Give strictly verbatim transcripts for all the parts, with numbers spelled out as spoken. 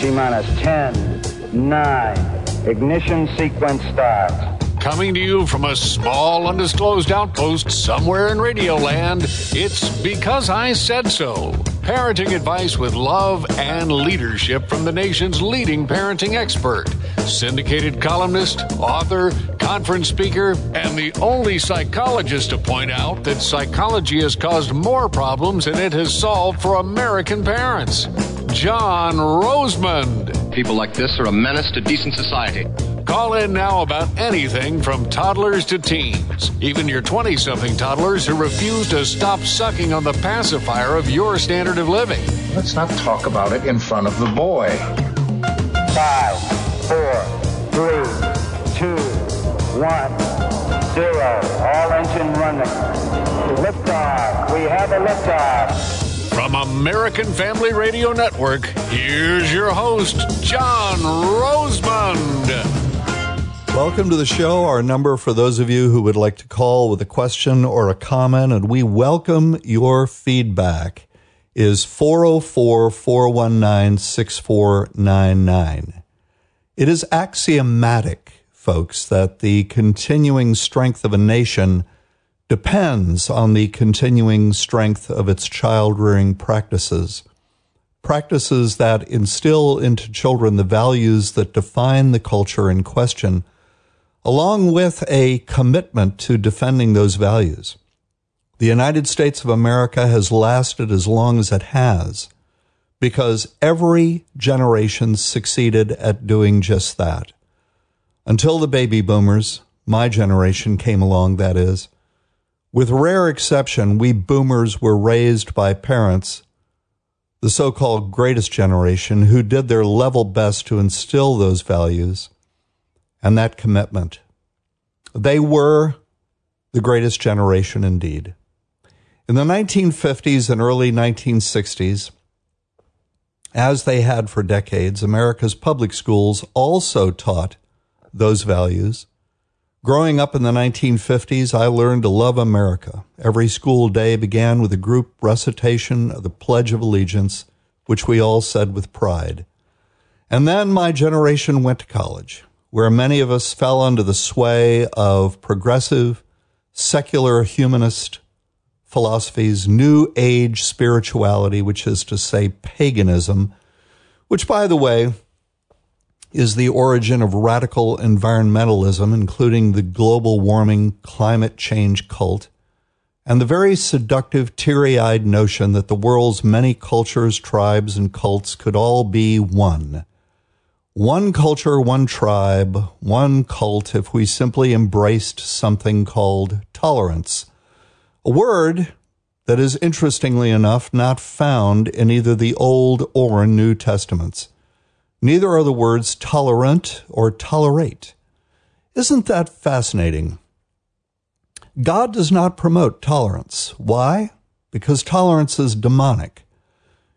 T minus ten, nine. Ignition sequence starts. Coming to you from a small undisclosed outpost somewhere in Radioland, it's Because I Said So. Parenting advice with love and leadership from the nation's leading parenting expert, syndicated columnist, author, conference speaker, and the only psychologist to point out that psychology has caused more problems than it has solved for American parents, John Rosemond. People like this are a menace to decent society. Call in now about anything from toddlers to teens, even your twenty-something toddlers who refuse to stop sucking on the pacifier of your standard of living. Let's not talk about it in front of the boy. Five, four, three, two, one, zero. All engine running. Liftoff. We have a liftoff. From American Family Radio Network, here's your host, John Rosemond. Welcome to the show. Our number for those of you who would like to call with a question or a comment, and we welcome your feedback, is four oh four, four one nine, six four nine nine. It is axiomatic, folks, that the continuing strength of a nation depends on the continuing strength of its child-rearing practices, practices that instill into children the values that define the culture in question, along with a commitment to defending those values. The United States of America has lasted as long as it has because every generation succeeded at doing just that. Until the baby boomers, my generation came along, that is. With rare exception, we boomers were raised by parents, the so-called greatest generation, who did their level best to instill those values and that commitment. They were the greatest generation indeed. In the nineteen fifties and early nineteen sixties, as they had for decades, America's public schools also taught those values. Growing up in the nineteen fifties, I learned to love America. Every school day began with a group recitation of the Pledge of Allegiance, which we all said with pride. And then my generation went to college, where many of us fell under the sway of progressive, secular humanist philosophies, New Age spirituality, which is to say paganism, which, by the way, is the origin of radical environmentalism, including the global warming climate change cult, and the very seductive, teary-eyed notion that the world's many cultures, tribes, and cults could all be one. One culture, one tribe, one cult, if we simply embraced something called tolerance, a word that is, interestingly enough, not found in either the Old or New Testaments. Neither are the words tolerant or tolerate. Isn't that fascinating? God does not promote tolerance. Why? Because tolerance is demonic.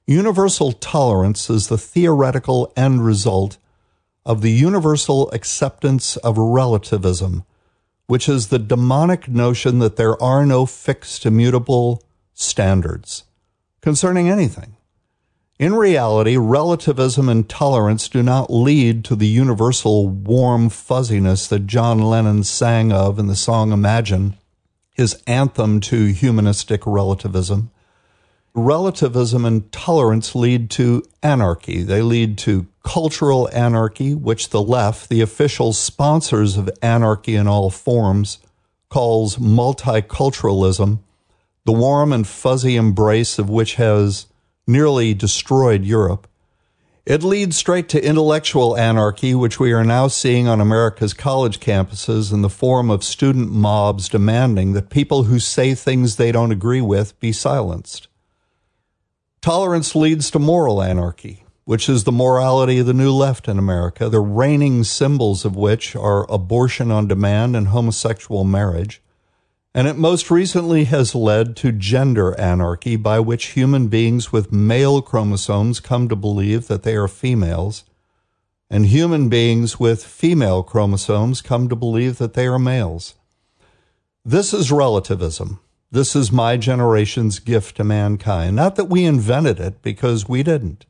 Universal tolerance is the theoretical end result of the universal acceptance of relativism, which is the demonic notion that there are no fixed, immutable standards concerning anything. In reality, relativism and tolerance do not lead to the universal warm fuzziness that John Lennon sang of in the song Imagine, his anthem to humanistic relativism. Relativism and tolerance lead to anarchy. They lead to cultural anarchy, which the left, the official sponsors of anarchy in all forms, calls multiculturalism, the warm and fuzzy embrace of which has nearly destroyed Europe. It leads straight to intellectual anarchy, which we are now seeing on America's college campuses in the form of student mobs demanding that people who say things they don't agree with be silenced. Tolerance leads to moral anarchy, which is the morality of the new left in America, the reigning symbols of which are abortion on demand and homosexual marriage. And it most recently has led to gender anarchy, by which human beings with male chromosomes come to believe that they are females, and human beings with female chromosomes come to believe that they are males. This is relativism. This is my generation's gift to mankind. Not that we invented it, because we didn't.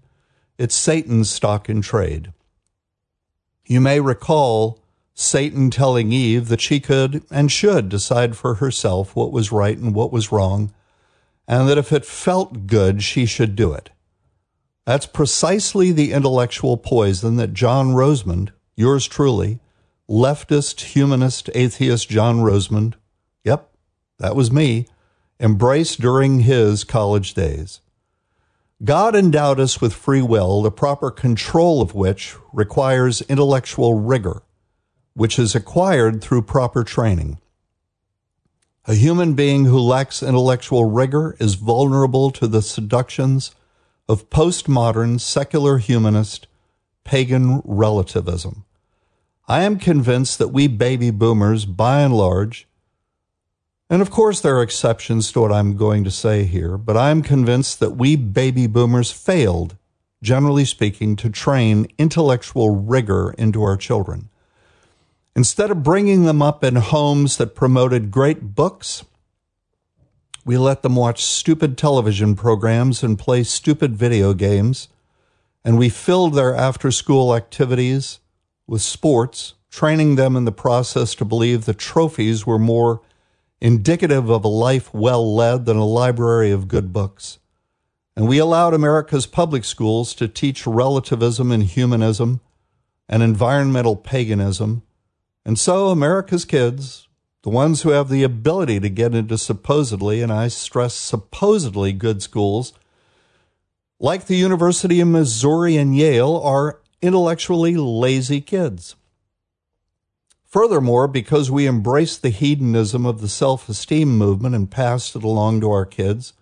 It's Satan's stock in trade. You may recall Satan telling Eve that she could and should decide for herself what was right and what was wrong, and that if it felt good, she should do it. That's precisely the intellectual poison that John Rosemond, yours truly, leftist, humanist, atheist John Rosemond, yep, that was me, embraced during his college days. God endowed us with free will, the proper control of which requires intellectual rigor, which is acquired through proper training. A human being who lacks intellectual rigor is vulnerable to the seductions of postmodern, secular humanist, pagan relativism. I am convinced that we baby boomers, by and large, and of course there are exceptions to what I'm going to say here, but I'm convinced that we baby boomers failed, generally speaking, to train intellectual rigor into our children. Instead of bringing them up in homes that promoted great books, we let them watch stupid television programs and play stupid video games, and we filled their after-school activities with sports, training them in the process to believe that trophies were more indicative of a life well led than a library of good books. And we allowed America's public schools to teach relativism and humanism and environmental paganism. And so America's kids, the ones who have the ability to get into supposedly, and I stress supposedly, good schools, like the University of Missouri and Yale, are intellectually lazy kids. Furthermore, because we embraced the hedonism of the self-esteem movement and passed it along to our kids,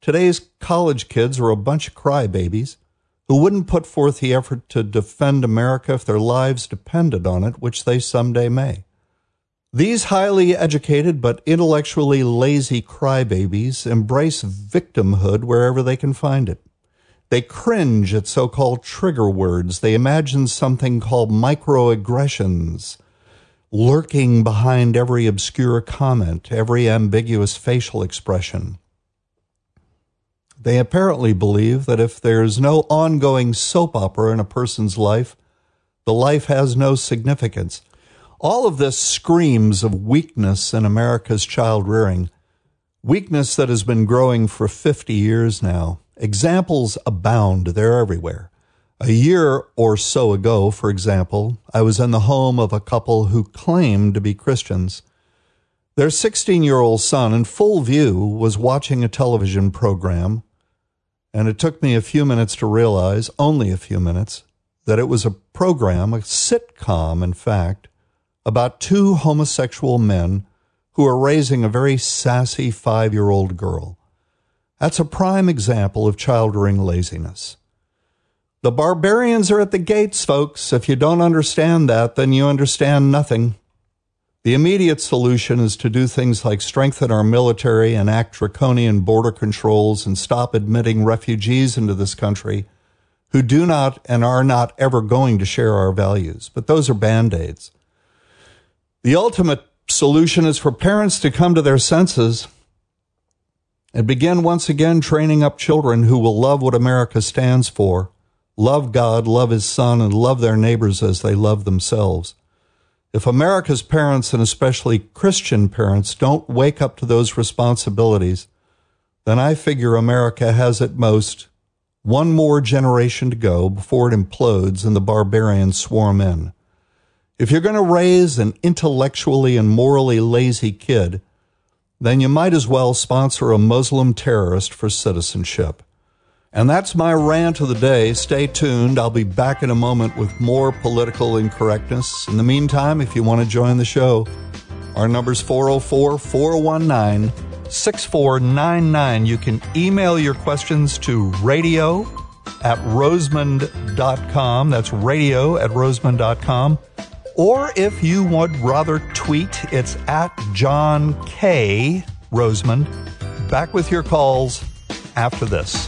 today's college kids are a bunch of crybabies who wouldn't put forth the effort to defend America if their lives depended on it, which they someday may. These highly educated but intellectually lazy crybabies embrace victimhood wherever they can find it. They cringe at so-called trigger words. They imagine something called microaggressions, lurking behind every obscure comment, every ambiguous facial expression. They apparently believe that if there's no ongoing soap opera in a person's life, the life has no significance. All of this screams of weakness in America's child rearing, weakness that has been growing for fifty years now. Examples abound. They're everywhere. A year or so ago, for example, I was in the home of a couple who claimed to be Christians. Their sixteen-year-old son, in full view, was watching a television program, and it took me a few minutes to realize, only a few minutes, that it was a program, a sitcom, in fact, about two homosexual men who are raising a very sassy five-year-old girl. That's a prime example of child-rearing laziness. The barbarians are at the gates, folks. If you don't understand that, then you understand nothing. The immediate solution is to do things like strengthen our military, enact draconian border controls, and stop admitting refugees into this country who do not and are not ever going to share our values. But those are Band-Aids. The ultimate solution is for parents to come to their senses and begin once again training up children who will love what America stands for, love God, love His Son, and love their neighbors as they love themselves. If America's parents, and especially Christian parents, don't wake up to those responsibilities, then I figure America has at most one more generation to go before it implodes and the barbarians swarm in. If you're going to raise an intellectually and morally lazy kid, then you might as well sponsor a Muslim terrorist for citizenship. And that's my rant of the day. Stay tuned. I'll be back in a moment with more political incorrectness. In the meantime, if you want to join the show, our number's four oh four, four one nine, six four nine nine. You can email your questions to radio at rosemond dot com. That's radio at rosemond dot com. Or if you would rather tweet, it's at John K. Rosemond. Back with your calls after this.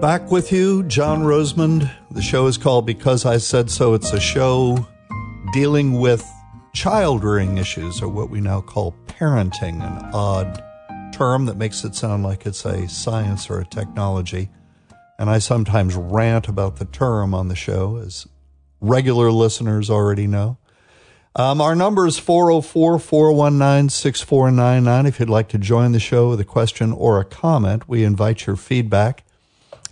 Back with you, John Rosemond. The show is called Because I Said So. It's a show dealing with child rearing issues, or what we now call parenting, an odd term that makes it sound like it's a science or a technology. And I sometimes rant about the term on the show, as regular listeners already know. Um, our number is four oh four, four one nine, six four nine nine. If you'd like to join the show with a question or a comment, we invite your feedback.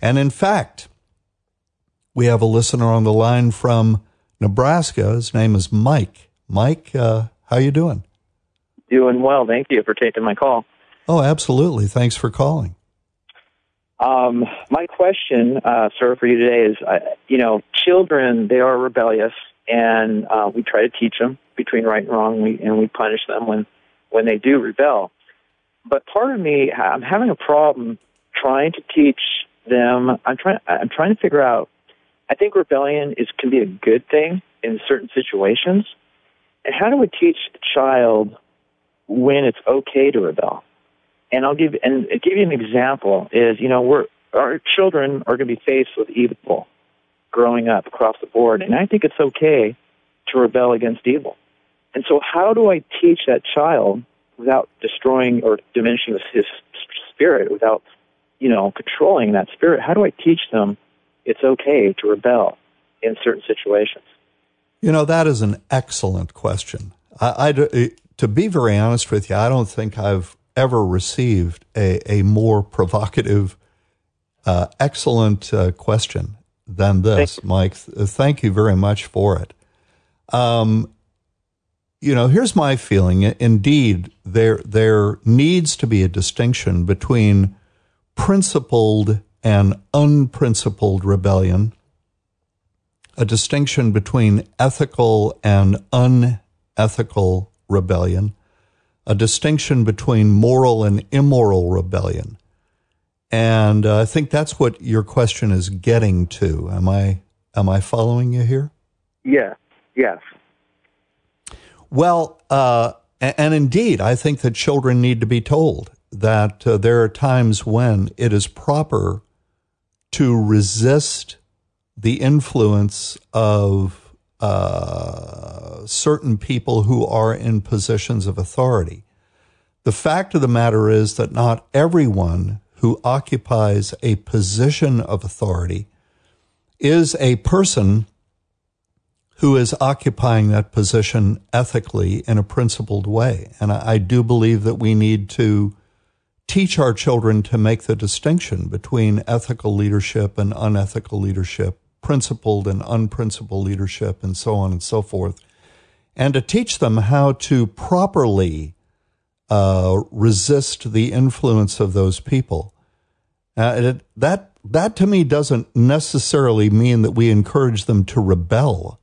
And in fact, we have a listener on the line from Nebraska. His name is Mike. Mike, uh, how you doing? Doing well. Thank you for taking my call. Oh, absolutely. Thanks for calling. Um, my question, uh, sir, for you today is, uh, you know, children, they are rebellious, and uh, we try to teach them between right and wrong, and we, and we punish them when, when they do rebel. But part of me, I'm having a problem trying to teach them. I'm trying, I'm trying to figure out, I think rebellion is can be a good thing in certain situations. And how do we teach a child when it's okay to rebel? And I'll give and I'll give you an example is, you know, we're, our children are going to be faced with evil growing up across the board. And I think it's okay to rebel against evil. And so how do I teach that child without destroying or diminishing his spirit, without, you know, controlling that spirit? How do I teach them it's okay to rebel in certain situations? You know, that is an excellent question. I, I, to be very honest with you, I don't think I've ever received a, a more provocative, uh, excellent uh, question than this, Mike. Thank you very much for it. Um, you know, here's my feeling. Indeed, there there needs to be a distinction between principled and unprincipled rebellion, a distinction between ethical and unethical rebellion, a distinction between moral and immoral rebellion. And uh, I think that's what your question is getting to. Am I am I following you here? Yeah, yes. Well, uh, and indeed, I think that children need to be told that uh, there are times when it is proper to resist the influence of Uh, certain people who are in positions of authority. The fact of the matter is that not everyone who occupies a position of authority is a person who is occupying that position ethically in a principled way. And I, I do believe that we need to teach our children to make the distinction between ethical leadership and unethical leadership, principled and unprincipled leadership, and so on and so forth, and to teach them how to properly uh, resist the influence of those people. Uh, it, that, that, to me, doesn't necessarily mean that we encourage them to rebel,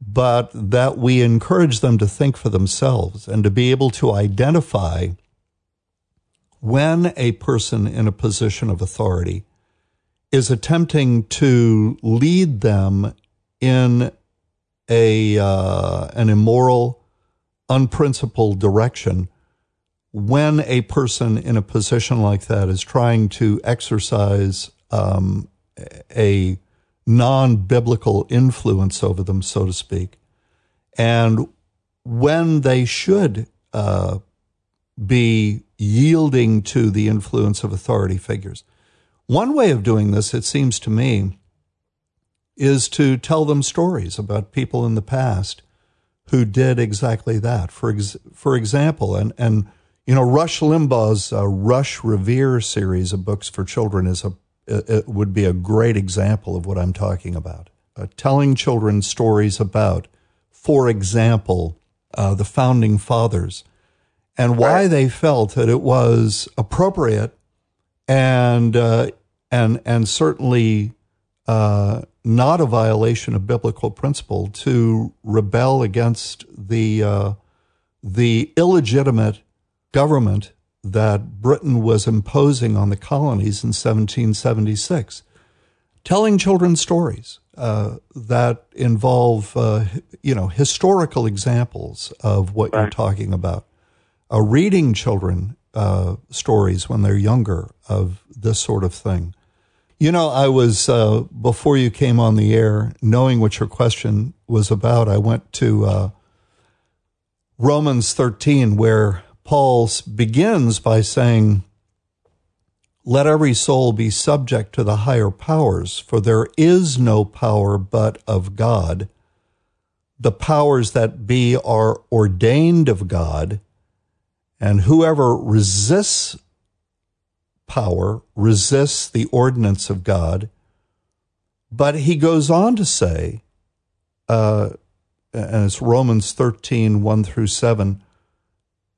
but that we encourage them to think for themselves and to be able to identify when a person in a position of authority is attempting to lead them in a uh, an immoral, unprincipled direction, when a person in a position like that is trying to exercise um, a non-biblical influence over them, so to speak, and when they should uh, be yielding to the influence of authority figures. One way of doing this, it seems to me, is to tell them stories about people in the past who did exactly that. For ex- for example, and, and you know, Rush Limbaugh's uh, Rush Revere series of books for children is a it would be a great example of what I'm talking about. Uh, telling children stories about, for example, uh, the Founding Fathers and why they felt that it was appropriate And uh, and and certainly uh, not a violation of biblical principle to rebel against the uh, the illegitimate government that Britain was imposing on the colonies in seventeen seventy-six. Telling children stories uh, that involve uh, you know historical examples of what right. you're talking about. Uh, reading children Uh, stories when they're younger of this sort of thing. You know, I was, uh, before you came on the air, knowing what your question was about, I went to uh, Romans thirteen, where Paul begins by saying, "Let every soul be subject to the higher powers, for there is no power but of God. The powers that be are ordained of God, and whoever resists power resists the ordinance of God." But he goes on to say, uh, and it's Romans thirteen, one through seven,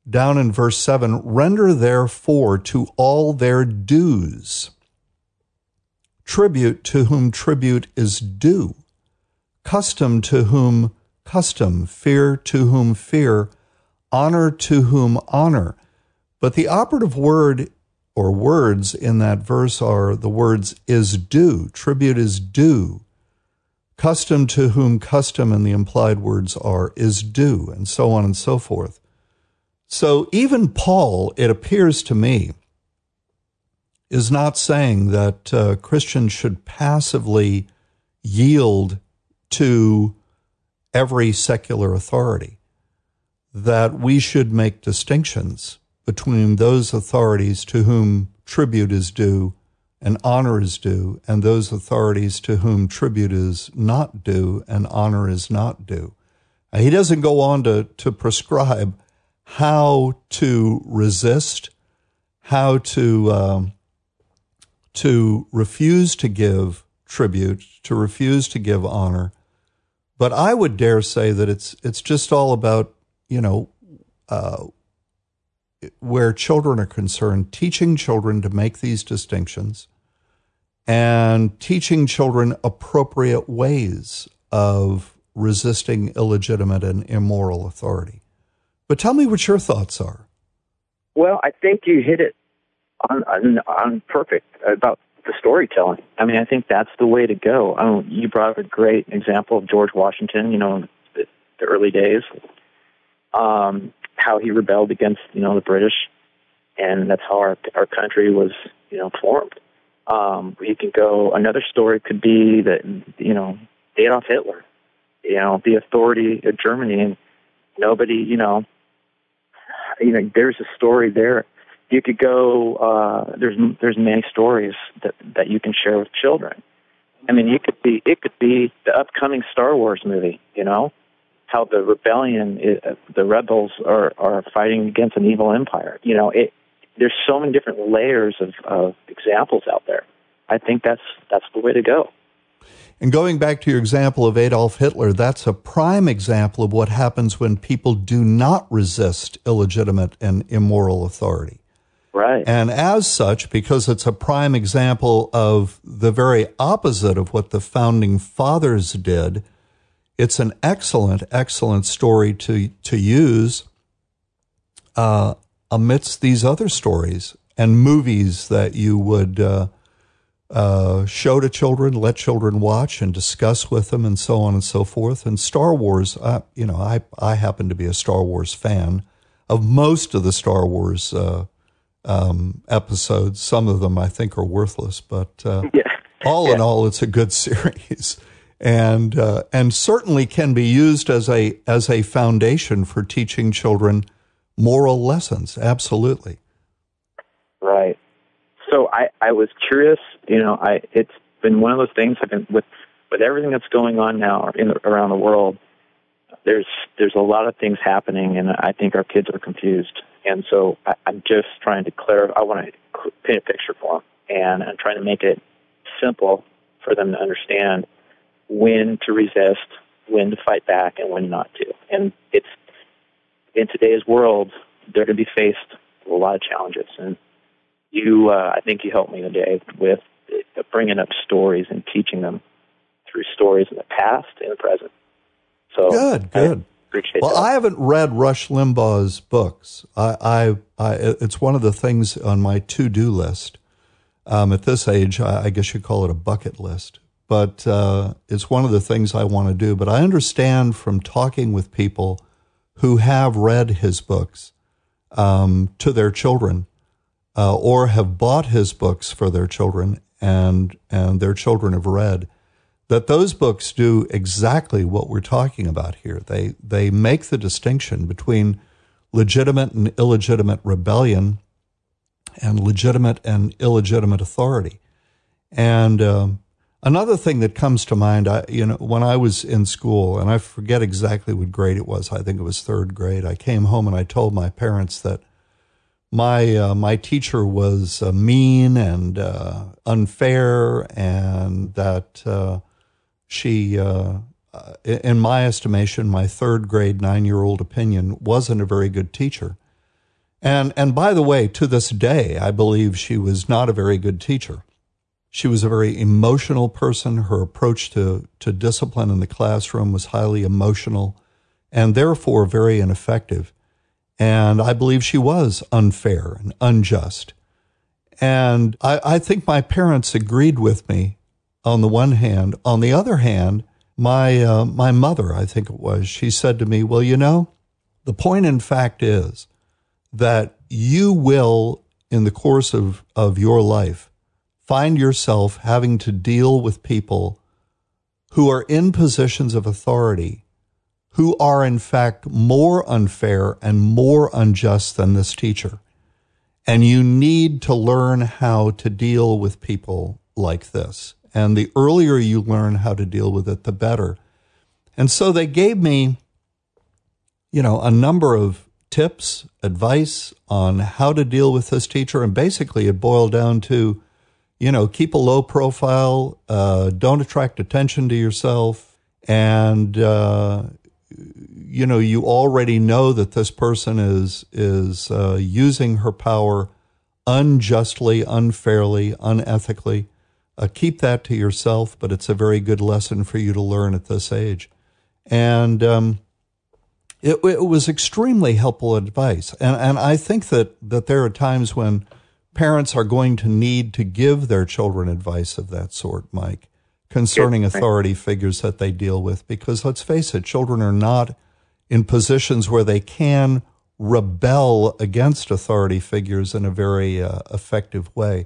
down in verse seven, "Render therefore to all their dues, tribute to whom tribute is due, custom to whom custom, fear to whom fear, honor to whom honor." But the operative word or words in that verse are the words "is due," "tribute is due," "custom to whom custom," and the implied words are "is due," and so on and so forth. So even Paul, it appears to me, is not saying that uh, Christians should passively yield to every secular authority, that we should make distinctions between those authorities to whom tribute is due and honor is due, and those authorities to whom tribute is not due and honor is not due. Now, he doesn't go on to, to prescribe how to resist, how to um, to refuse to give tribute, to refuse to give honor. But I would dare say that it's it's just all about, you know, uh, where children are concerned, teaching children to make these distinctions and teaching children appropriate ways of resisting illegitimate and immoral authority. But tell me what your thoughts are. Well, I think you hit it on, on, on perfect about the storytelling. I mean, I think that's the way to go. Um, you brought up a great example of George Washington, you know, in the, the early days. Um, how he rebelled against, you know, the British, and that's how our our country was, you know, formed. Um, you can go. Another story could be that, you know, Adolf Hitler, you know, the authority of Germany, and nobody, you know, you know, there's a story there. You could go. Uh, there's there's many stories that that you can share with children. I mean, you could be. It could be the upcoming Star Wars movie. You know, how the rebellion, the rebels are, are fighting against an evil empire. You know, it, there's so many different layers of, of examples out there. I think that's that's the way to go. And going back to your example of Adolf Hitler, that's a prime example of what happens when people do not resist illegitimate and immoral authority. Right. And as such, because it's a prime example of the very opposite of what the founding fathers did, it's an excellent, excellent story to to use uh, amidst these other stories and movies that you would uh, uh, show to children, let children watch and discuss with them, and so on and so forth. And Star Wars, uh, you know, I I happen to be a Star Wars fan of most of the Star Wars uh, um, episodes. Some of them I think are worthless, but uh, yeah. all yeah. in all, it's a good series. And uh, and certainly can be used as a as a foundation for teaching children moral lessons. Absolutely, right. So I, I was curious. You know, I it's been one of those things. I've been with with everything that's going on now in the, around the world. There's there's a lot of things happening, and I think our kids are confused. And so I, I'm just trying to clarify. I want to paint a picture for them, and I'm trying to make it simple for them to understand when to resist, when to fight back, and when not to. And it's in today's world, they're going to be faced with a lot of challenges. And you, uh, I think you helped me today with bringing up stories and teaching them through stories in the past and the present. So good, good. I appreciate well, that. I haven't read Rush Limbaugh's books. I, I, I, it's one of the things on my to-do list. Um, at this age, I, I guess you call it a bucket list. But uh, it's one of the things I want to do. But I understand from talking with people who have read his books um, to their children uh, or have bought his books for their children and and their children have read, that those books do exactly what we're talking about here. They they make the distinction between legitimate and illegitimate rebellion and legitimate and illegitimate authority. And um, another thing that comes to mind, I, you know, when I was in school, and I forget exactly what grade it was, I think it was third grade, I came home and I told my parents that my uh, my teacher was uh, mean and uh, unfair, and that uh, she, uh, in my estimation, my third grade nine-year-old opinion, wasn't a very good teacher. And and by the way, to this day, I believe she was not a very good teacher. She was a very emotional person. Her approach to, to discipline in the classroom was highly emotional and therefore very ineffective. And I believe she was unfair and unjust. And I, I think my parents agreed with me on the one hand. On the other hand, my uh, my mother, I think it was, she said to me, well, you know, the point in fact is that you will, in the course of, of your life, find yourself having to deal with people who are in positions of authority who are, in fact, more unfair and more unjust than this teacher. And you need to learn how to deal with people like this. And the earlier you learn how to deal with it, the better. And so they gave me, you know, a number of tips, advice on how to deal with this teacher. And basically it boiled down to, you know, keep a low profile, uh, don't attract attention to yourself, and uh you know, you already know that this person is is uh, using her power unjustly, unfairly, unethically. Uh, keep that to yourself, but it's a very good lesson for you to learn at this age. And um, it, it was extremely helpful advice. And, and I think that, that there are times when parents are going to need to give their children advice of that sort, Mike, concerning authority figures that they deal with, because let's face it, children are not in positions where they can rebel against authority figures in a very uh, effective way.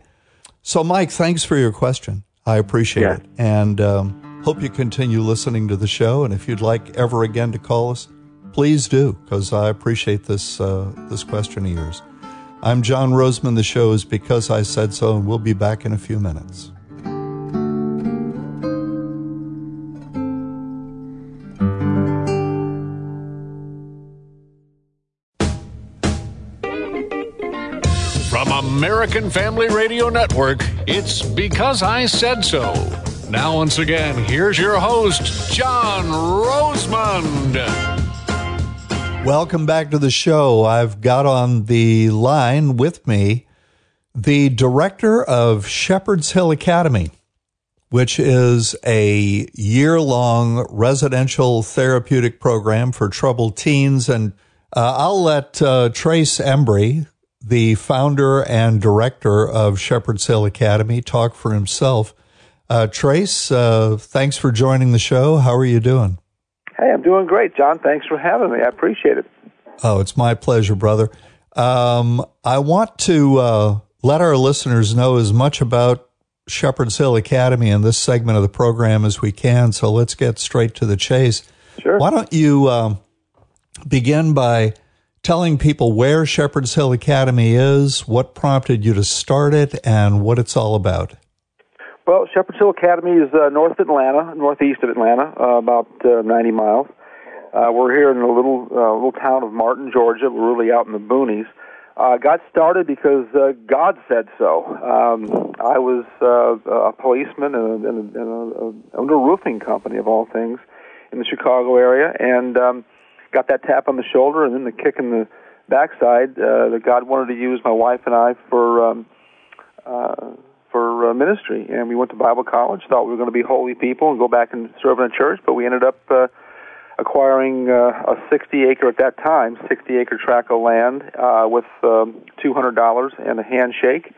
So, Mike, thanks for your question. I appreciate yeah. it. And um, hope you continue listening to the show. And if you'd like ever again to call us, please do, because I appreciate this, uh, this question of yours. I'm John Rosemond. The show is Because I Said So, and we'll be back in a few minutes. American Family Radio Network, it's Because I Said So. Now, once again, here's your host, John Rosemond. Welcome back to the show. I've got on the line with me the director of Shepherd's Hill Academy, which is a year-long residential therapeutic program for troubled teens. And uh, I'll let uh, Trace Embry, the founder and director of Shepherd's Hill Academy, talk for himself. Uh, Trace, uh, thanks for joining the show. How are you doing? Hey, I'm doing great, John. Thanks for having me. I appreciate it. Oh, it's my pleasure, brother. Um, I want to uh, let our listeners know as much about Shepherd's Hill Academy in this segment of the program as we can, so let's get straight to the chase. Sure. Why don't you um, begin by telling people where Shepherd's Hill Academy is, what prompted you to start it, and what it's all about. Well, Shepherd's Hill Academy is uh, north Atlanta, northeast of Atlanta, uh, about uh, ninety miles. Uh, we're here in a little uh, little town of Martin, Georgia. We're really out in the boonies. Uh, got started because uh, God said so. Um, I was uh, a policeman and, a, and, a, and a, owned a roofing company, of all things, in the Chicago area, and um, got that tap on the shoulder and then the kick in the backside uh, that God wanted to use my wife and I for um, uh, for uh, ministry. And we went to Bible college, thought we were going to be holy people and go back and serve in a church, but we ended up uh, acquiring uh, a sixty-acre, at that time, sixty-acre tract of land uh, with um, two hundred dollars and a handshake.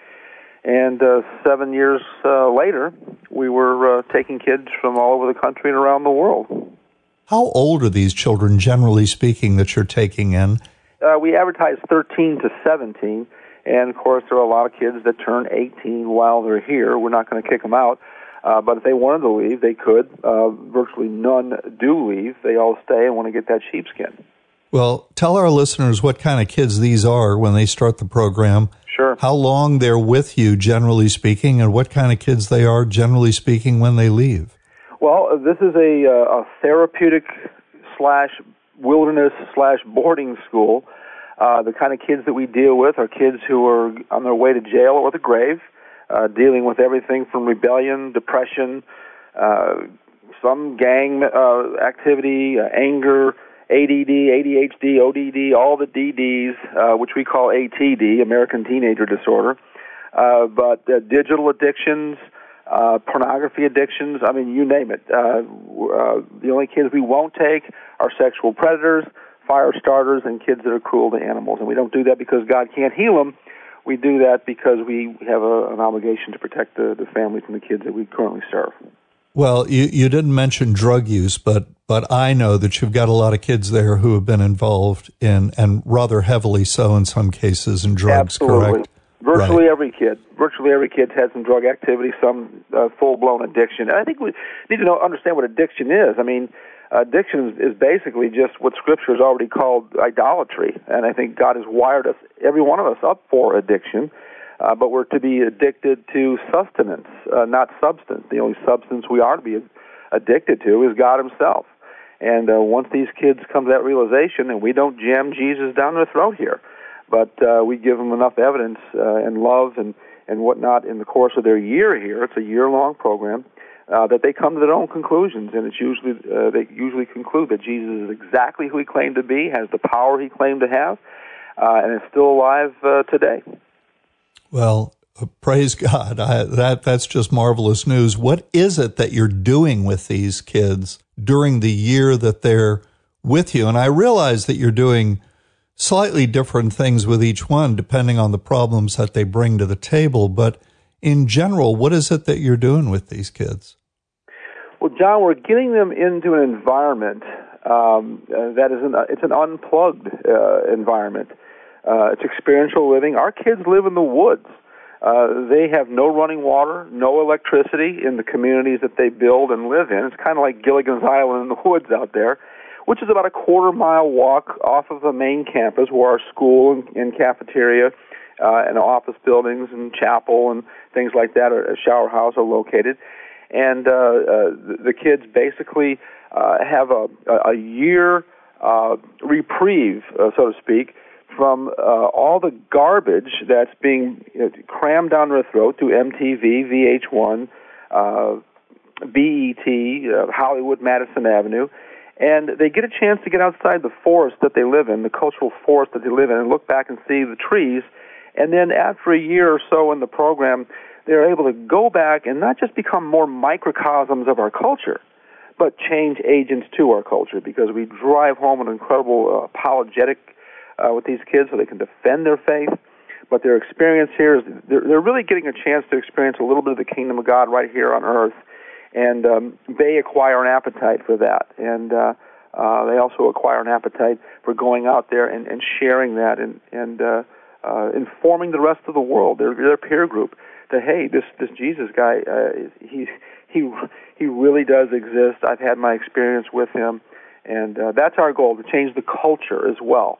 And uh, seven years uh, later, we were uh, taking kids from all over the country and around the world. How old are these children, generally speaking, that you're taking in? Uh, we advertise thirteen to seventeen, And, of course, there are a lot of kids that turn eighteen while they're here. We're not going to kick them out. Uh, but if they wanted to leave, they could. Uh, virtually none do leave. They all stay and want to get that sheepskin. Well, tell our listeners what kind of kids these are when they start the program. Sure. How long they're with you, generally speaking, and what kind of kids they are, generally speaking, when they leave. Well, this is a, a therapeutic slash wilderness slash boarding school. Uh, the kind of kids that we deal with are kids who are on their way to jail or the grave, uh, dealing with everything from rebellion, depression, uh, some gang uh, activity, uh, anger, A D D, A D H D, O D D, all the D Ds, uh, which we call A T D, American Teenager Disorder, uh, but uh, digital addictions, uh, pornography addictions, I mean, you name it. Uh, uh, the only kids we won't take are sexual predators, fire starters, and kids that are cruel to animals. And we don't do that because God can't heal them. We do that because we have a, an obligation to protect the, the families and the kids that we currently serve. Well, you, you didn't mention drug use, but but I know that you've got a lot of kids there who have been involved in, and rather heavily so in some cases, in drugs, Absolutely. Correct? Virtually right. every kid. Virtually every kid's had some drug activity, some uh, full-blown addiction. And I think we need to know, understand what addiction is. I mean, addiction is basically just what Scripture has already called idolatry, and I think God has wired us, every one of us, up for addiction, uh, but we're to be addicted to sustenance, uh, not substance. The only substance we are to be addicted to is God himself. And uh, once these kids come to that realization, and we don't jam Jesus down their throat here, but uh, we give them enough evidence uh, and love and, and whatnot in the course of their year here, it's a year-long program, Uh, that they come to their own conclusions, and it's usually uh, they usually conclude that Jesus is exactly who he claimed to be, has the power he claimed to have, uh, and is still alive uh, today. Well, uh, praise God. I, that that's just marvelous news. What is it that you're doing with these kids during the year that they're with you? And I realize that you're doing slightly different things with each one, depending on the problems that they bring to the table, but in general, what is it that you're doing with these kids? Well, John, we're getting them into an environment um, uh, that is an, uh, it's an unplugged uh, environment. Uh, it's experiential living. Our kids live in the woods. Uh, they have no running water, no electricity in the communities that they build and live in. It's kind of like Gilligan's Island in the woods out there, which is about a quarter-mile walk off of the main campus where our school and, and cafeteria Uh, and office buildings and chapel and things like that, or a shower house, are located. And uh, uh, the, the kids basically uh, have a, a year uh, reprieve, uh, so to speak, from uh, all the garbage that's being you know, crammed down their throat through M T V, V H one, uh, B E T, uh, Hollywood, Madison Avenue. And they get a chance to get outside the forest that they live in, the cultural forest that they live in, and look back and see the trees. And then after a year or so in the program, they're able to go back and not just become more microcosms of our culture, but change agents to our culture, because we drive home an incredible uh, apologetic uh, with these kids so they can defend their faith. But their experience here is they're, they're really getting a chance to experience a little bit of the kingdom of God right here on earth, and um, they acquire an appetite for that. And uh, uh, they also acquire an appetite for going out there and, and sharing that and... and uh, Uh, informing the rest of the world, their, their peer group, that, hey, this, this Jesus guy, uh, he, he, he really does exist. I've had my experience with him. And uh, that's our goal, to change the culture as well.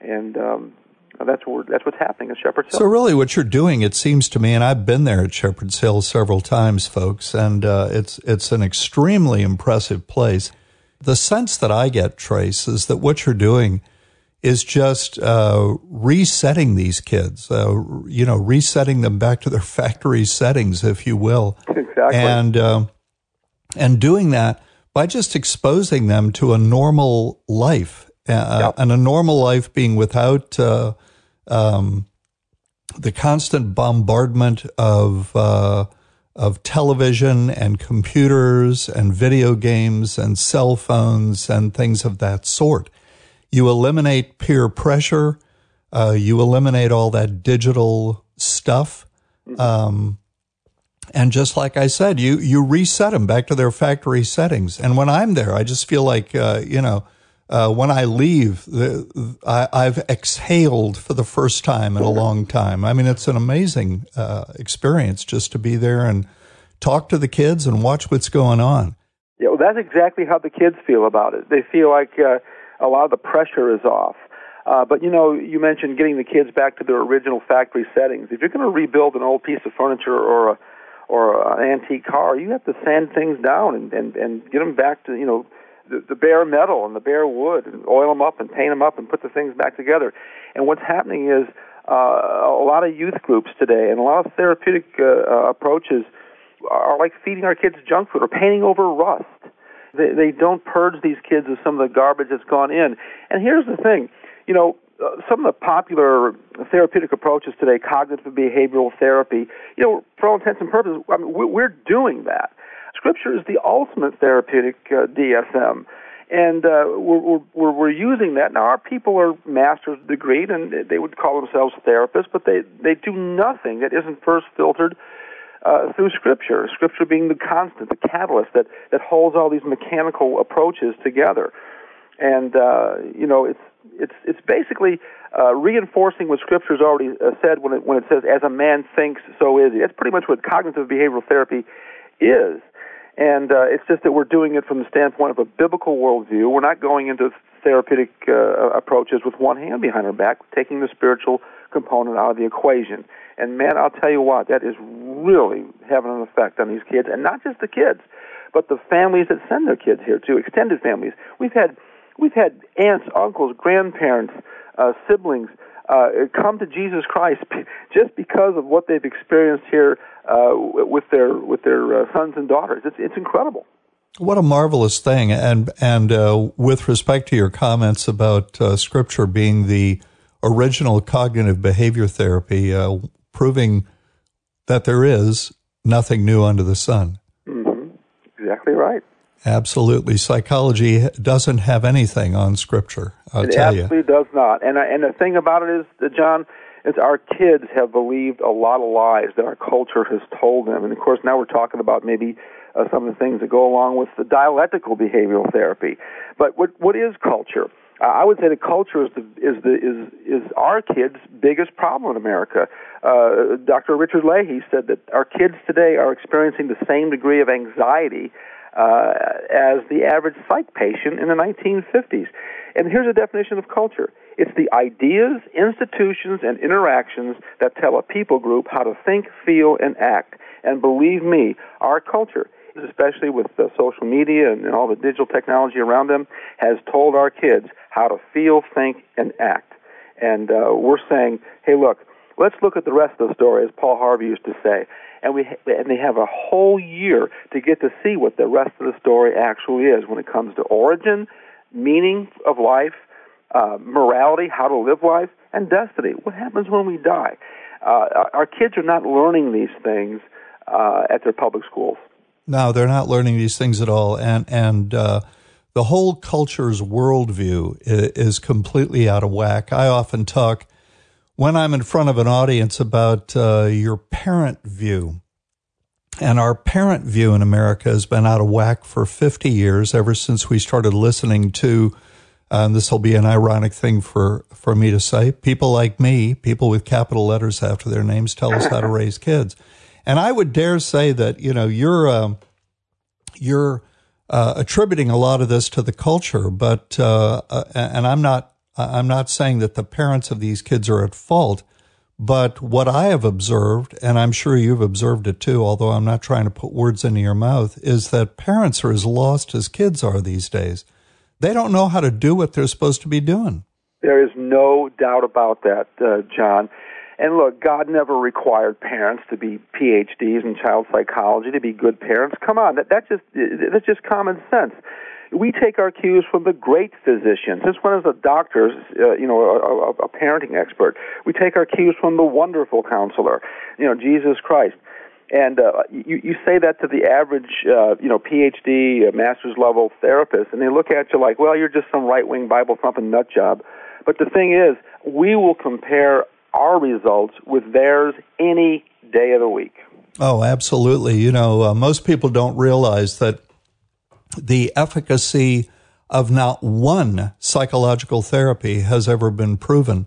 And um, that's, what, that's what's happening at Shepherd's Hill. So really what you're doing, it seems to me, and I've been there at Shepherd's Hill several times, folks, and uh, it's, it's an extremely impressive place. The sense that I get, Trace, is that what you're doing is just uh, resetting these kids, uh, you know, resetting them back to their factory settings, if you will. Exactly. And, um, and doing that by just exposing them to a normal life, uh, yep. and a normal life being without uh, um, the constant bombardment of, uh, of television and computers and video games and cell phones and things of that sort. You eliminate peer pressure. Uh, you eliminate all that digital stuff. Um, and just like I said, you, you reset them back to their factory settings. And when I'm there, I just feel like, uh, you know, Uh, when I leave, the, I, I've exhaled for the first time in a long time. I mean, it's an amazing uh, experience just to be there and talk to the kids and watch what's going on. Yeah, well, that's exactly how the kids feel about it. They feel like uh, a lot of the pressure is off. Uh, but, you know, you mentioned getting the kids back to their original factory settings. If you're going to rebuild an old piece of furniture or a, or an antique car, you have to sand things down and, and, and get them back to, you know, The, the bare metal and the bare wood, and oil them up and paint them up and put the things back together. And what's happening is uh, a lot of youth groups today and a lot of therapeutic uh, approaches are like feeding our kids junk food or painting over rust. They, they don't purge these kids of some of the garbage that's gone in. And here's the thing, you know, uh, some of the popular therapeutic approaches today, cognitive behavioral therapy, you know, for all intents and purposes, I mean, we're doing that. Scripture is the ultimate therapeutic uh, D S M, and uh, we're, we're, we're using that. Now, our people are master's degreed, and they would call themselves therapists, but they, they do nothing that isn't first filtered uh, through Scripture, Scripture being the constant, the catalyst that, that holds all these mechanical approaches together. And, uh, you know, it's it's it's basically uh, reinforcing what Scripture's already uh, said when it, when it says, as a man thinks, so is he. That's pretty much what cognitive behavioral therapy is. And uh, it's just that we're doing it from the standpoint of a biblical worldview. We're not going into therapeutic uh, approaches with one hand behind our back, taking the spiritual component out of the equation. And, man, I'll tell you what, that is really having an effect on these kids, and not just the kids, but the families that send their kids here, too, extended families. We've had we've had aunts, uncles, grandparents, uh, siblings uh, come to Jesus Christ just because of what they've experienced here Uh, with their with their uh, sons and daughters. It's it's incredible. What a marvelous thing! And and uh, with respect to your comments about uh, Scripture being the original cognitive behavior therapy, uh, proving that there is nothing new under the sun. Mm-hmm. Exactly right. Absolutely, psychology doesn't have anything on Scripture. I'll it tell you, it absolutely does not. And I, and the thing about it is that, John, it's our kids have believed a lot of lies that our culture has told them. And, of course, now we're talking about maybe uh, some of the things that go along with the dialectical behavioral therapy. But what what is culture? Uh, I would say that culture is the, is, the, is, is our kids' biggest problem in America. Uh, Doctor Richard Leahy said that our kids today are experiencing the same degree of anxiety uh, as the average psych patient in the nineteen fifties. And here's a definition of culture. It's the ideas, institutions, and interactions that tell a people group how to think, feel, and act. And believe me, our culture, especially with the social media and all the digital technology around them, has told our kids how to feel, think, and act. And uh, we're saying, hey, look, let's look at the rest of the story, as Paul Harvey used to say. And we ha- and they have a whole year to get to see what the rest of the story actually is when it comes to origin, meaning of life, Uh, morality, how to live life, and destiny. What happens when we die? Uh, our kids are not learning these things uh, at their public schools. No, they're not learning these things at all. And and uh, the whole culture's worldview is, is completely out of whack. I often talk when I'm in front of an audience about uh, your parent view. And our parent view in America has been out of whack for fifty years, ever since we started listening to And um, this will be an ironic thing for, for me to say. People like me, people with capital letters after their names, tell us how to raise kids. And I would dare say that, you know, you're um, you're uh, attributing a lot of this to the culture, but uh, uh, and I'm not I'm not saying that the parents of these kids are at fault. But what I have observed, and I'm sure you've observed it too, although I'm not trying to put words into your mouth, is that parents are as lost as kids are these days. They don't know how to do what they're supposed to be doing. There is no doubt about that, uh, John. And look, God never required parents to be P H Ds in child psychology, to be good parents. Come on, that, that just, that's just common sense. We take our cues from the great physicians. Since when is a doctor, uh, you know, a, a, a parenting expert? We take our cues from the wonderful counselor, you know, Jesus Christ. And uh, you, you say that to the average, uh, you know, P H D, uh, master's level therapist, and they look at you like, well, you're just some right-wing Bible-thumping nut job. But the thing is, we will compare our results with theirs any day of the week. Oh, absolutely. You know, uh, most people don't realize that the efficacy of not one psychological therapy has ever been proven.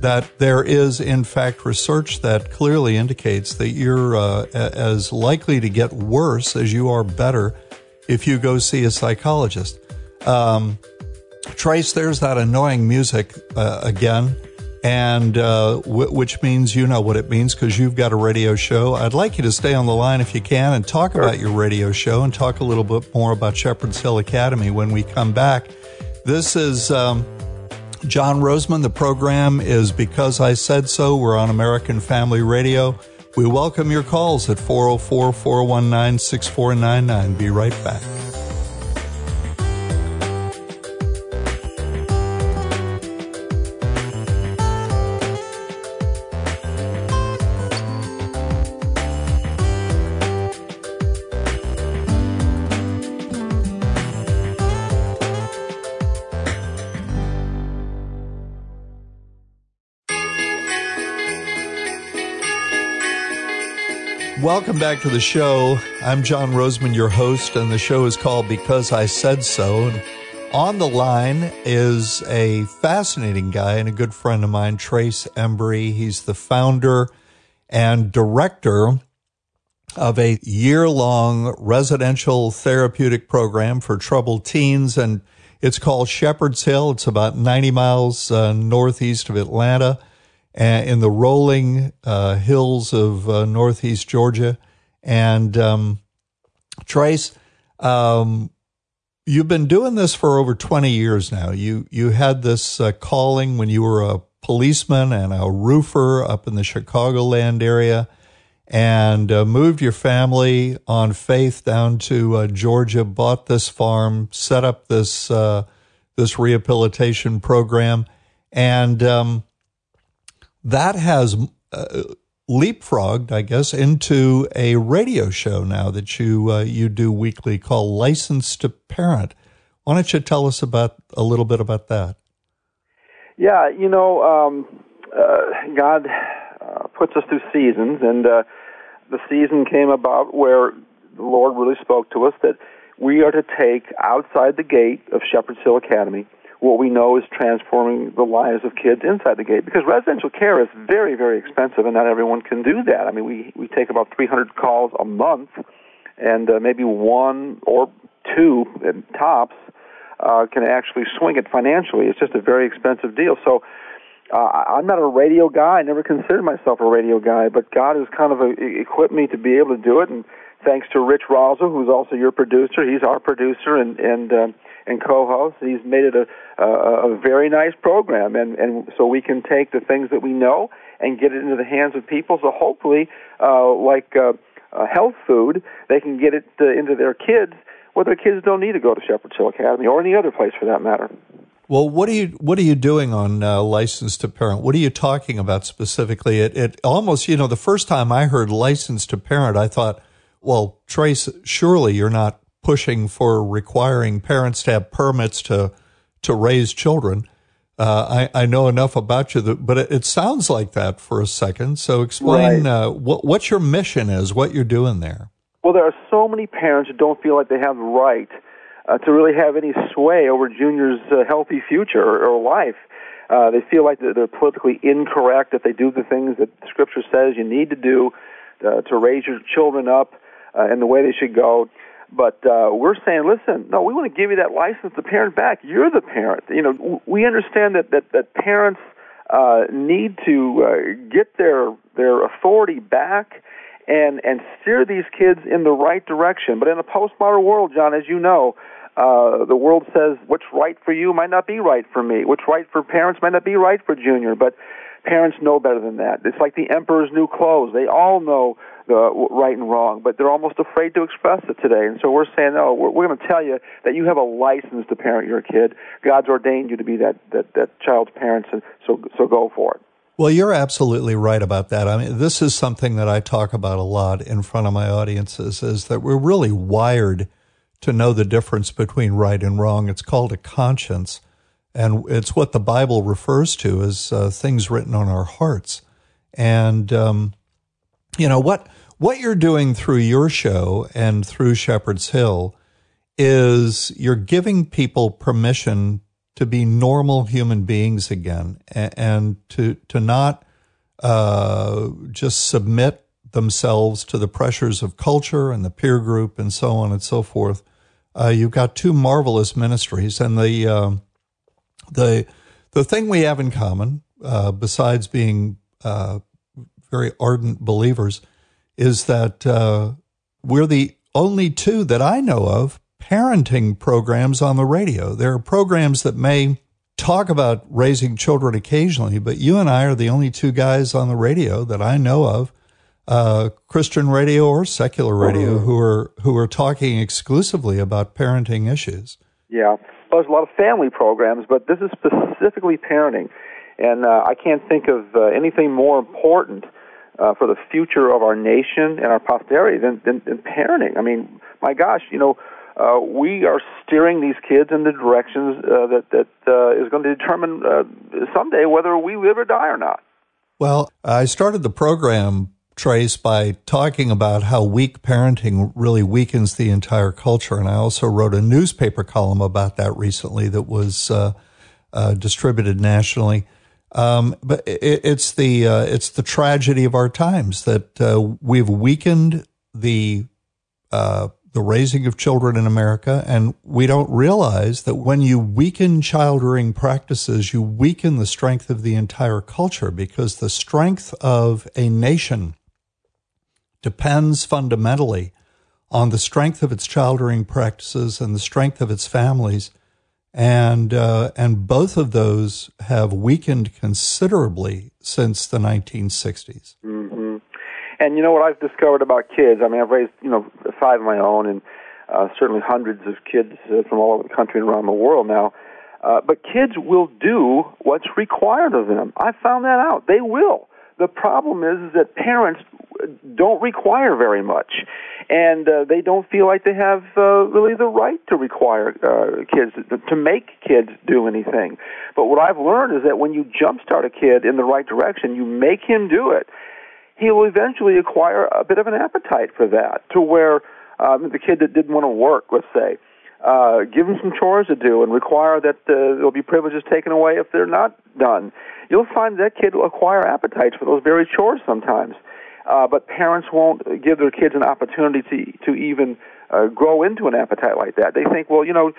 That there is, in fact, research that clearly indicates that you're uh, as likely to get worse as you are better if you go see a psychologist. Um, Trace, there's that annoying music uh, again, and uh, w- which means you know what it means because you've got a radio show. I'd like you to stay on the line if you can and talk sure. about your radio show and talk a little bit more about Shepherd's Hill Academy when we come back. This is... Um, John Rosemond. The program is Because I Said So. We're on American Family Radio. We welcome your calls at four oh four, four one nine, six four nine nine. Be right back. Welcome back to the show. I'm John Rosemond, your host, and the show is called Because I Said So. And on the line is a fascinating guy and a good friend of mine, Trace Embry. He's the founder and director of a year-long residential therapeutic program for troubled teens, and it's called Shepherd's Hill. It's about ninety miles uh, northeast of Atlanta, in the rolling uh, hills of uh, northeast Georgia. And um, Trace, um, you've been doing this for over twenty years now. You you had this uh, calling when you were a policeman and a roofer up in the Chicagoland area, and uh, moved your family on faith down to uh, Georgia, bought this farm, set up this uh, this rehabilitation program, and um, that has uh, leapfrogged, I guess, into a radio show now that you uh, you do weekly called License to Parent. Why don't you tell us about a little bit about that? Yeah, you know, um, uh, God uh, puts us through seasons, and uh, the season came about where the Lord really spoke to us that we are to take outside the gate of Shepherd's Hill Academy what we know is transforming the lives of kids inside the gate, because residential care is very, very expensive, and not everyone can do that. I mean, we, we take about three hundred calls a month, and uh, maybe one or two tops uh, can actually swing it financially. It's just a very expensive deal. So uh, I'm not a radio guy. I never considered myself a radio guy, but God has kind of a, equipped me to be able to do it, and thanks to Rich Rosal, who's also your producer. He's our producer and and uh, and co-host. He's made it a, a, a very nice program, and, and so we can take the things that we know and get it into the hands of people. So hopefully, uh, like uh, uh, health food, they can get it uh, into their kids where their kids don't need to go to Shepherd's Hill Academy or any other place for that matter. Well, what are you what are you doing on uh, License to Parent? What are you talking about specifically? It it almost, you know, the first time I heard License to Parent, I thought, well, Trace, surely you're not pushing for requiring parents to have permits to to raise children. Uh, I, I know enough about you, that, but it, it sounds like that for a second. So explain right. uh, what, what your mission is, what you're doing there. Well, there are so many parents who don't feel like they have the right uh, to really have any sway over junior's uh, healthy future or, or life. Uh, they feel like they're politically incorrect if they do the things that Scripture says you need to do uh, to raise your children up Uh, and the way they should go. But uh, we're saying, listen, no, we want to give you that license to parent back. You're the parent. You know, w- we understand that that, that parents uh, need to uh, get their their authority back and and steer these kids in the right direction. But in a postmodern world, John, as you know, uh, the world says what's right for you might not be right for me. What's right for parents might not be right for junior. But parents know better than that. It's like the emperor's new clothes. They all know the right and wrong, but they're almost afraid to express it today. And so we're saying, no, we're, we're going to tell you that you have a license to parent your kid. God's ordained you to be that that, that child's parents, and so so go for it. Well, you're absolutely right about that. I mean, this is something that I talk about a lot in front of my audiences, is that we're really wired to know the difference between right and wrong. It's called a conscience, and it's what the Bible refers to as uh, things written on our hearts. And, um, you know, what... What you're doing through your show and through Shepherd's Hill is you're giving people permission to be normal human beings again, and, and to to not uh, just submit themselves to the pressures of culture and the peer group and so on and so forth. Uh, you've got two marvelous ministries, and the uh, the the thing we have in common, uh, besides being uh, very ardent believers, is that uh, we're the only two that I know of parenting programs on the radio. There are programs that may talk about raising children occasionally, but you and I are the only two guys on the radio that I know of, uh, Christian radio or secular radio, who are who are talking exclusively about parenting issues. Yeah, well, there's a lot of family programs, but this is specifically parenting, and uh, I can't think of uh, anything more important uh, for the future of our nation and our posterity than, than, than parenting. I mean, my gosh, you know, uh, we are steering these kids in the directions uh, that that uh, is going to determine uh, someday whether we live or die or not. Well, I started the program, Trace, by talking about how weak parenting really weakens the entire culture. And I also wrote a newspaper column about that recently that was uh, uh, distributed nationally. Um, but it, it's the uh, it's the tragedy of our times that uh, we've weakened the uh, the raising of children in America, and we don't realize that when you weaken child rearing practices, you weaken the strength of the entire culture, because the strength of a nation depends fundamentally on the strength of its child-rearing practices and the strength of its families, and uh, and both of those have weakened considerably since the nineteen sixties. Mm-hmm. And you know what I've discovered about kids? I mean, I've raised you know five of my own, and uh, certainly hundreds of kids uh, from all over the country and around the world now. Uh, but kids will do what's required of them. I found that out. They will. The problem is that parents don't require very much, and uh, they don't feel like they have uh, really the right to require uh, kids, to, to make kids do anything. But what I've learned is that when you jumpstart a kid in the right direction, you make him do it, he will eventually acquire a bit of an appetite for that, to where um, the kid that didn't want to work, let's say, Uh, give them some chores to do and require that uh, there'll be privileges taken away if they're not done. You'll find that kid will acquire appetites for those very chores sometimes. Uh, but parents won't give their kids an opportunity to, to even uh, grow into an appetite like that. They think, well, you know,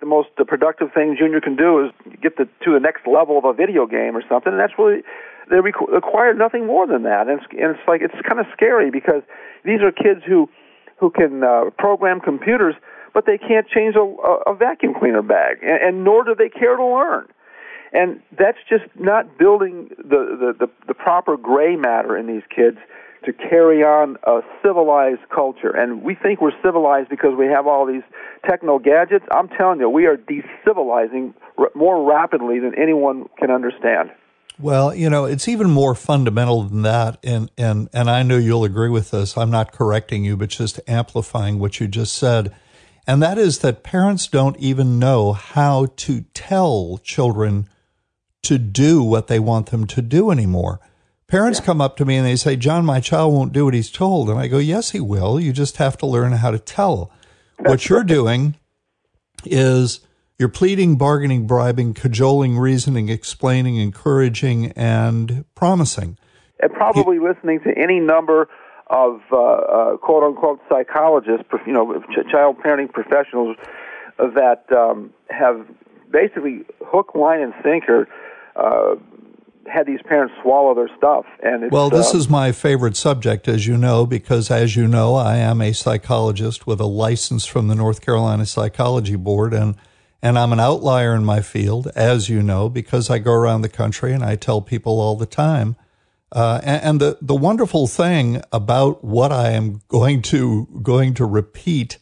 the most productive thing Junior can do is get the, to the next level of a video game or something, and that's really, they requ- acquire nothing more than that. And it's, and it's like, it's kind of scary, because these are kids who, who can uh, program computers, but they can't change a, a vacuum cleaner bag, and, and nor do they care to learn. And that's just not building the, the, the, the proper gray matter in these kids to carry on a civilized culture. And we think we're civilized because we have all these techno gadgets. I'm telling you, we are decivilizing r- more rapidly than anyone can understand. Well, you know, it's even more fundamental than that, and, and, and I know you'll agree with this. I'm not correcting you, but just amplifying what you just said. And that is that parents don't even know how to tell children to do what they want them to do anymore. Parents yeah. come up to me and they say, John, my child won't do what he's told. And I go, yes, he will. You just have to learn how to tell. What you're doing is you're pleading, bargaining, bribing, cajoling, reasoning, explaining, encouraging, and promising. And probably you- listening to any number of uh, uh, quote-unquote psychologists, you know, ch- child parenting professionals that um, have basically hook, line, and sinker uh, had these parents swallow their stuff. And it's, well, this uh, is my favorite subject, as you know, because, as you know, I am a psychologist with a license from the North Carolina Psychology Board, and, and I'm an outlier in my field, as you know, because I go around the country and I tell people all the time. Uh, and, and the, the wonderful thing about what I am going to going to repeat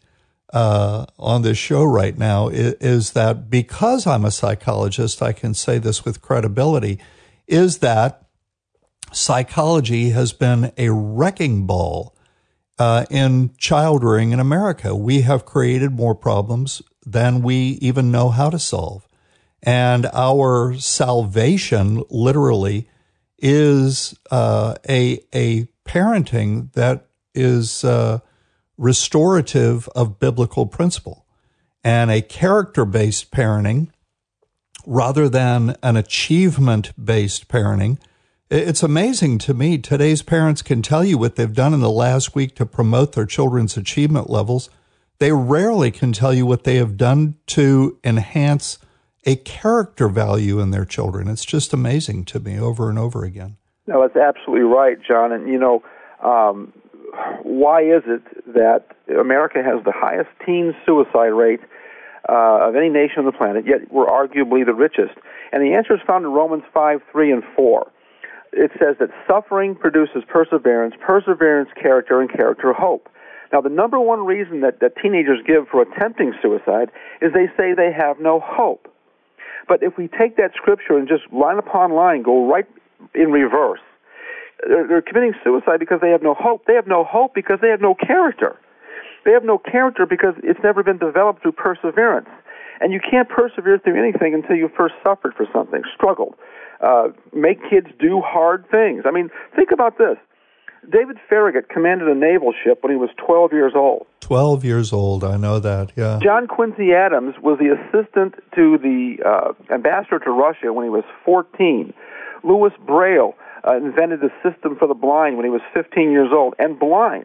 uh, on this show right now is, is that because I'm a psychologist, I can say this with credibility, is that psychology has been a wrecking ball uh, in child rearing in America. We have created more problems than we even know how to solve. And our salvation, literally, is uh, a a parenting that is uh, restorative of biblical principle. and a character-based parenting rather than an achievement-based parenting. It's amazing to me. Today's parents can tell you what they've done in the last week to promote their children's achievement levels. They rarely can tell you what they have done to enhance a character value in their children. It's just amazing to me over and over again. No, that's absolutely right, John. And, you know, um, why is it that America has the highest teen suicide rate uh, of any nation on the planet, yet we're arguably the richest? And the answer is found in Romans five, three, and four. It says that suffering produces perseverance, perseverance, character, and character, hope. Now, the number one reason that, that teenagers give for attempting suicide is they say they have no hope. But if we take that scripture and just line upon line, go right in reverse, they're, they're committing suicide because they have no hope. They have no hope because they have no character. They have no character because it's never been developed through perseverance. And you can't persevere through anything until you first suffered for something, struggled, uh, make kids do hard things. I mean, think about this. David Farragut commanded a naval ship when he was twelve years old. twelve years old, I know that, yeah. John Quincy Adams was the assistant to the uh, ambassador to Russia when he was fourteen. Louis Braille uh, invented the system for the blind when he was fifteen years old, and blind.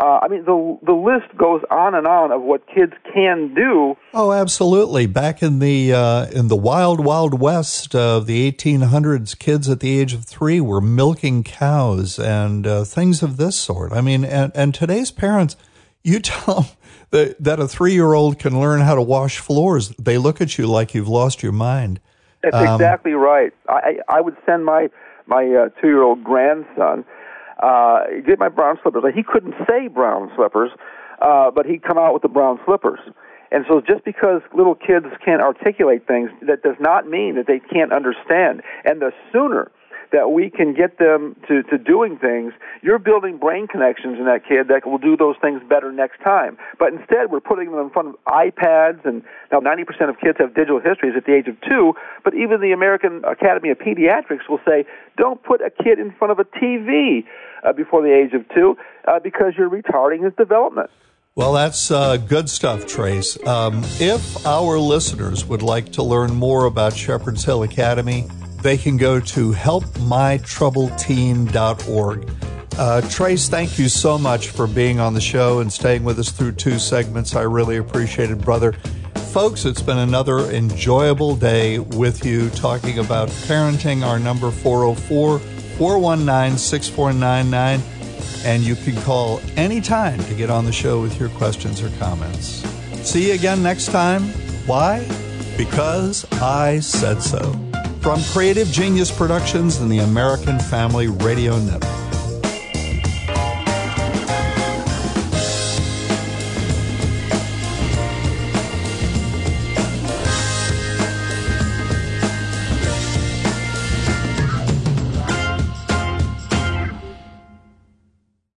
Uh, I mean, the the list goes on and on of what kids can do. Oh, absolutely. Back in the uh, in the wild, wild west of the eighteen hundreds, kids at the age of three were milking cows and uh, things of this sort. I mean, and, and today's parents, you tell them that, that a three-year-old can learn how to wash floors. They look at you like you've lost your mind. That's um, exactly right. I, I would send my, my uh, two-year-old grandson... Uh, get my brown slippers. He couldn't say brown slippers, uh, but he'd come out with the brown slippers. And so just because little kids can't articulate things, that does not mean that they can't understand. And the sooner that we can get them to, to doing things, you're building brain connections in that kid that will do those things better next time. But instead, we're putting them in front of iPads, and now ninety percent of kids have digital histories at the age of two, but even the American Academy of Pediatrics will say, don't put a kid in front of a T V uh, before the age of two uh, because you're retarding his development. Well, that's uh, good stuff, Trace. Um, if our listeners would like to learn more about Shepherd's Hill Academy, they can go to help my troubled teen dot org. Uh, Trace, thank you so much for being on the show and staying with us through two segments. I really appreciate it, brother. Folks, it's been another enjoyable day with you talking about parenting. Our number four oh four, four one nine, six four nine nine. And you can call anytime to get on the show with your questions or comments. See you again next time. Why? Because I said so. From Creative Genius Productions and the American Family Radio Network.